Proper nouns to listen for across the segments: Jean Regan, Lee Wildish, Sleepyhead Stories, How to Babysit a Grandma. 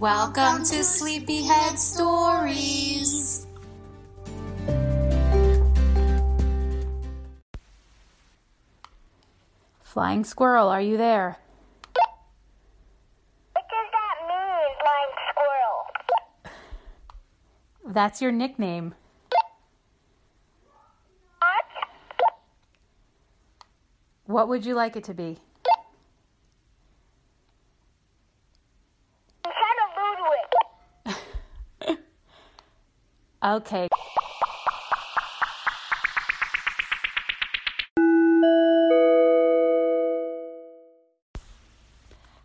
Welcome to Sleepyhead Stories. Flying squirrel, are you there? What does that mean, flying squirrel? That's your nickname. What? What would you like it to be? Okay.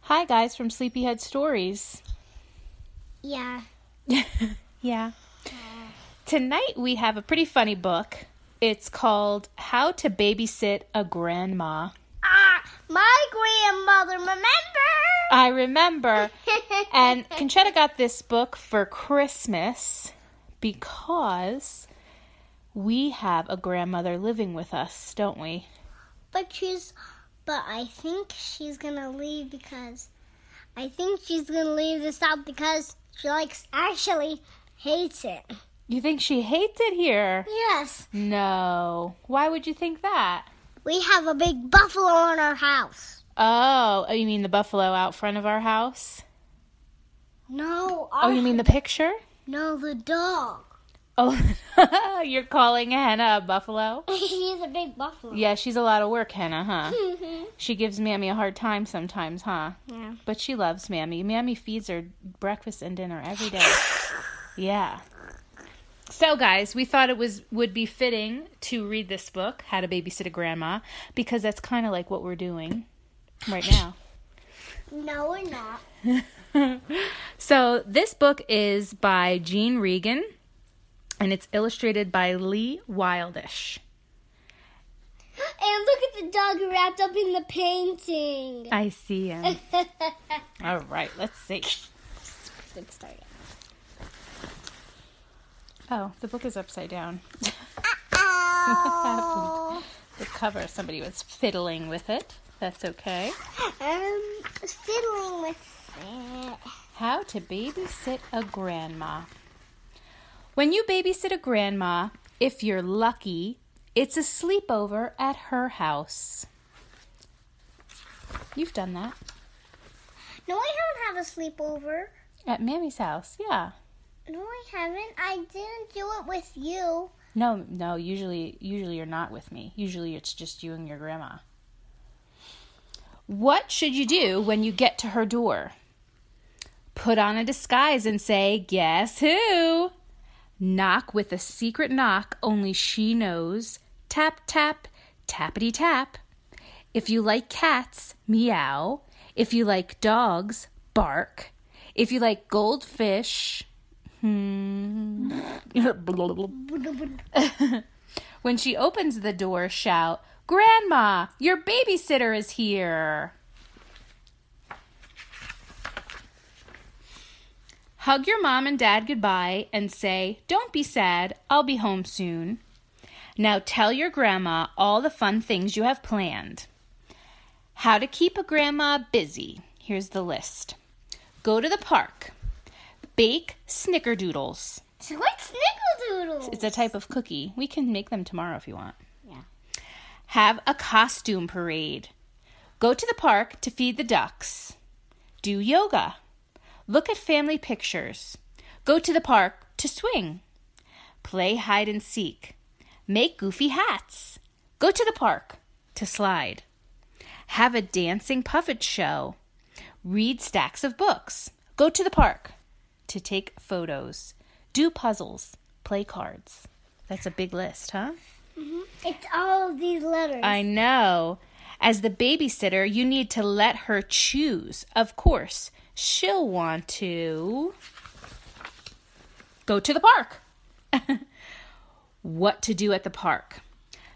Hi, guys, from Sleepyhead Stories. Yeah. Yeah. Tonight we have a pretty funny book. It's called How to Babysit a Grandma. My grandmother, remember? I remember. And Conchetta got this book for Christmas because we have a grandmother living with us, don't we? But I think she's gonna leave this out because she actually hates it. You think she hates it here? Yes. No. Why would you think that? We have a big buffalo on our house. Oh, you mean the buffalo out front of our house? No. Oh, you mean the picture? No, the dog. Oh, you're calling Hannah a buffalo? She's a big buffalo. Yeah, she's a lot of work, Hannah, huh? She gives Mammy a hard time sometimes, huh? Yeah. But she loves Mammy. Mammy feeds her breakfast and dinner every day. Yeah. So, guys, we thought it would be fitting to read this book, How to Babysit a Grandma, because that's kind of like what we're doing right now. No, we're not. So this book is by Jean Regan, and it's illustrated by Lee Wildish. And look at the dog wrapped up in the painting. I see him. All right, let's see. Let's start. Oh, the book is upside down. Uh-oh. The cover, somebody was fiddling with it. That's okay. Fiddling with it. How to babysit a grandma. When you babysit a grandma, if you're lucky, it's a sleepover at her house. You've done that. No, I haven't had a sleepover. At Mammy's house, yeah. No, I haven't. I didn't do it with you. No, usually you're not with me. Usually it's just you and your grandma. What should you do when you get to her door? Put on a disguise and say, "Guess who?" Knock with a secret knock only she knows. Tap, tap, tappity tap. If you like cats, meow. If you like dogs, bark. If you like goldfish, When she opens the door, shout, "Grandma, your babysitter is here." Hug your mom and dad goodbye and say, "Don't be sad, I'll be home soon." Now tell your grandma all the fun things you have planned. How to keep a grandma busy. Here's the list. Go to the park. Bake snickerdoodles. So what's snickerdoodles? It's a type of cookie. We can make them tomorrow if you want. Yeah. Have a costume parade. Go to the park to feed the ducks. Do yoga. Look at family pictures. Go to the park to swing. Play hide and seek. Make goofy hats. Go to the park to slide. Have a dancing puppet show. Read stacks of books. Go to the park to take photos. Do puzzles. Play cards. That's a big list, huh? Mm-hmm. It's all of these letters. I know. As the babysitter, you need to let her choose. Of course, she'll want to Go to the park. What to do at the park.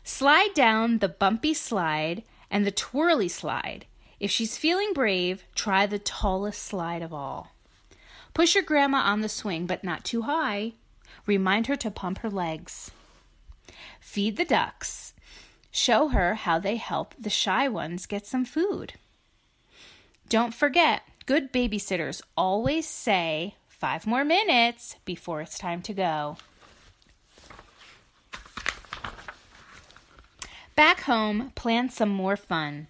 Slide down the bumpy slide and the twirly slide. If she's feeling brave, try the tallest slide of all. Push your grandma on the swing, but not too high. Remind her to pump her legs. Feed the ducks. Show her how they help the shy ones get some food. Don't forget, good babysitters always say 5 more minutes before it's time to go. Back home, plan some more fun.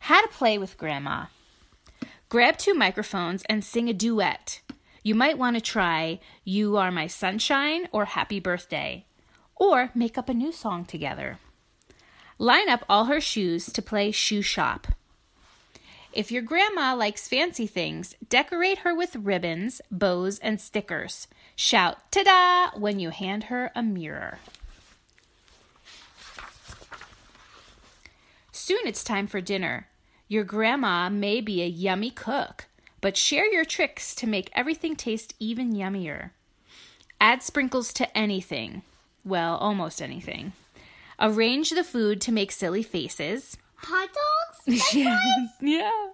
How to play with grandma. Grab 2 microphones and sing a duet. You might want to try You Are My Sunshine or Happy Birthday, or make up a new song together. Line up all her shoes to play shoe shop. If your grandma likes fancy things, decorate her with ribbons, bows, and stickers. Shout, ta-da, when you hand her a mirror. Soon it's time for dinner. Your grandma may be a yummy cook, but share your tricks to make everything taste even yummier. Add sprinkles to anything. Well, almost anything. Arrange the food to make silly faces. Hot dogs? Yeah.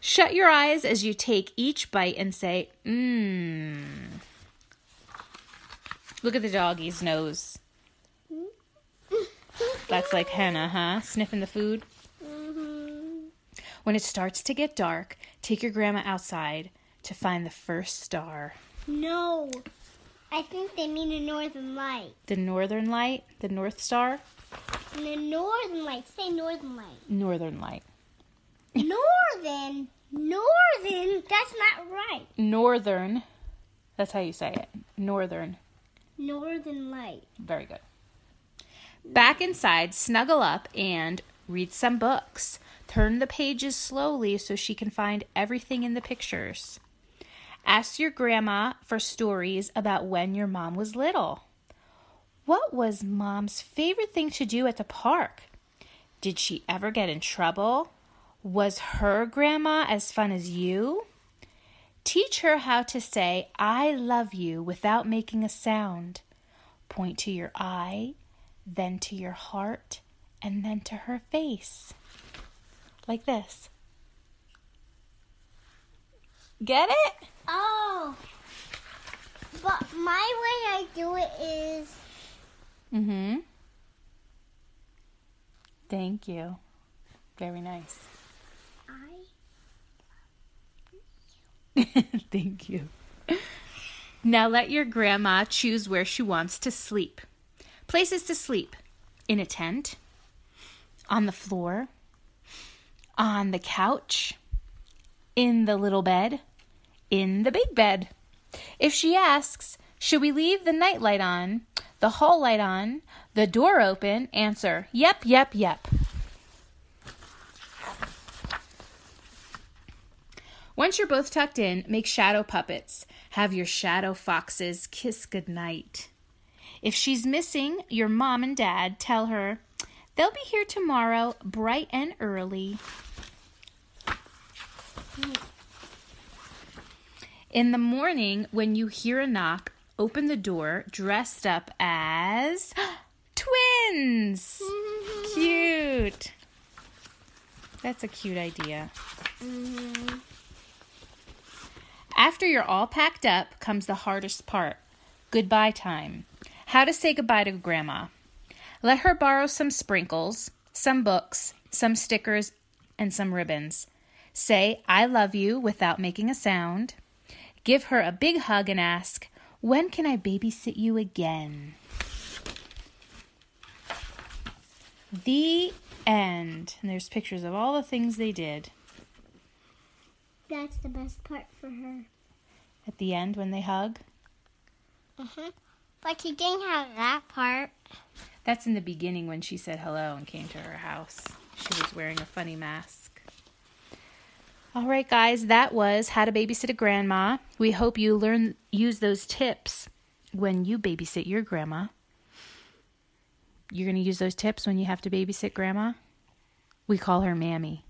Shut your eyes as you take each bite and say, mmm. Look at the doggy's nose. That's like henna, huh? Sniffing the food. Mm-hmm. When it starts to get dark, take your grandma outside to find the first star. No. I think they mean the northern light. The northern light? The north star? The northern light. Say northern light. Northern light. Northern? Northern? That's not right. Northern. That's how you say it. Northern. Northern light. Very good. Back inside, snuggle up and read some books. Turn the pages slowly so she can find everything in the pictures. Ask your grandma for stories about when your mom was little. What was mom's favorite thing to do at the park? Did she ever get in trouble? Was her grandma as fun as you? Teach her how to say, I love you, without making a sound. Point to your eye, then to your heart, and then to her face. Like this. Get it? Oh. But my way I do it is... Mm-hmm. Thank you. Very nice. I love you. Thank you. Now let your grandma choose where she wants to sleep. Places to sleep. In a tent. On the floor. On the couch. In the little bed. In the big bed. If she asks, should we leave the night light on, the hall light on, the door open, answer, yep, yep, yep. Once you're both tucked in, make shadow puppets. Have your shadow foxes kiss goodnight. If she's missing your mom and dad, tell her, they'll be here tomorrow, bright and early. In the morning, when you hear a knock, open the door dressed up as twins. Cute. That's a cute idea. Mm-hmm. After you're all packed up comes the hardest part, goodbye time. How to say goodbye to Grandma. Let her borrow some sprinkles, some books, some stickers, and some ribbons. Say, I love you, without making a sound. Give her a big hug and ask, when can I babysit you again? The end. And there's pictures of all the things they did. That's the best part for her. At the end when they hug? Uh-huh. But she didn't have that part. That's in the beginning when she said hello and came to her house. She was wearing a funny mask. All right, guys, that was How to Babysit a Grandma. We hope you use those tips when you babysit your grandma. You're going to use those tips when you have to babysit grandma? We call her Mammy.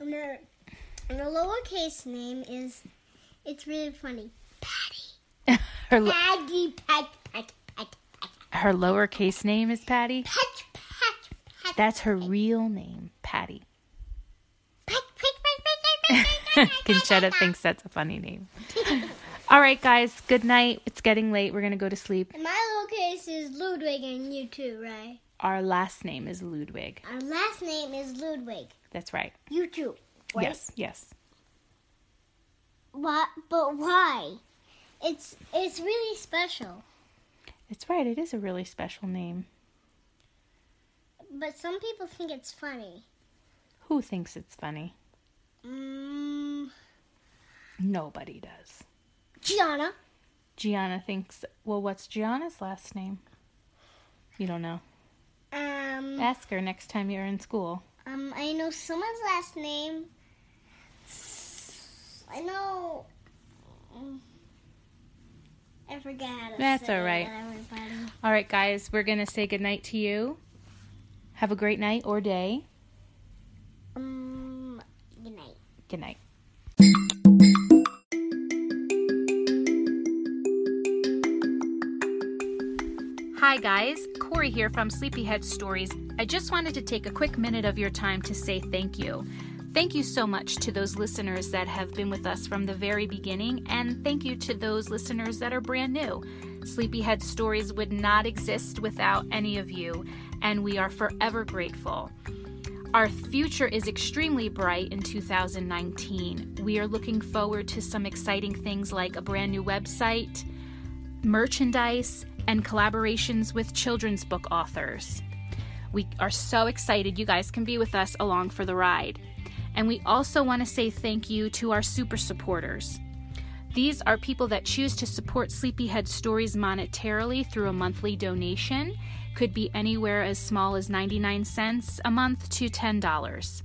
And her lowercase name is, it's really funny. Patty, Pat. Her lowercase name is Patty? Pat. That's her real name, Patty. Conchetta thinks that's a funny name. All right, guys. Good night. It's getting late. We're going to go to sleep. And my lowercase is Ludwig and you too, right? Our last name is Ludwig. Our last name is Ludwig. That's right. You too, right? Yes. What? But why? It's really special. It's right. It is a really special name. But some people think it's funny. Who thinks it's funny? Nobody does. Gianna thinks... Well, what's Gianna's last name? You don't know. Ask her next time you're in school. I know someone's last name. I know... I forgot how to say it. That's all right. All right, guys. We're going to say goodnight to you. Have a great night or day. Good night. Hi guys, Corey here from Sleepyhead Stories. I just wanted to take a quick minute of your time to say thank you. Thank you so much to those listeners that have been with us from the very beginning, and thank you to those listeners that are brand new. Sleepyhead Stories would not exist without any of you, and we are forever grateful. Our future is extremely bright in 2019. We are looking forward to some exciting things like a brand new website, merchandise, and collaborations with children's book authors. We are so excited you guys can be with us along for the ride. And we also want to say thank you to our super supporters. These are people that choose to support Sleepyhead Stories monetarily through a monthly donation. Could be anywhere as small as 99 cents a month to $10.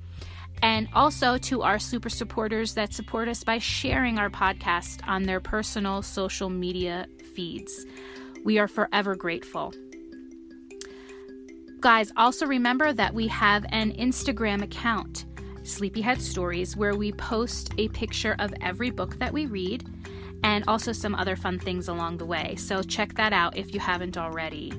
And also to our super supporters that support us by sharing our podcast on their personal social media feeds. We are forever grateful. Guys, also remember that we have an Instagram account, Sleepyhead Stories, where we post a picture of every book that we read and also some other fun things along the way. So check that out if you haven't already.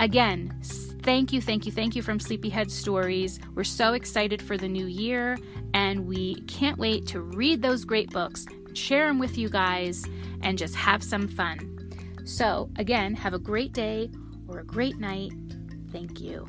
Again, thank you from Sleepyhead Stories. We're so excited for the new year, and we can't wait to read those great books, share them with you guys, and just have some fun. So, again, have a great day or a great night. Thank you.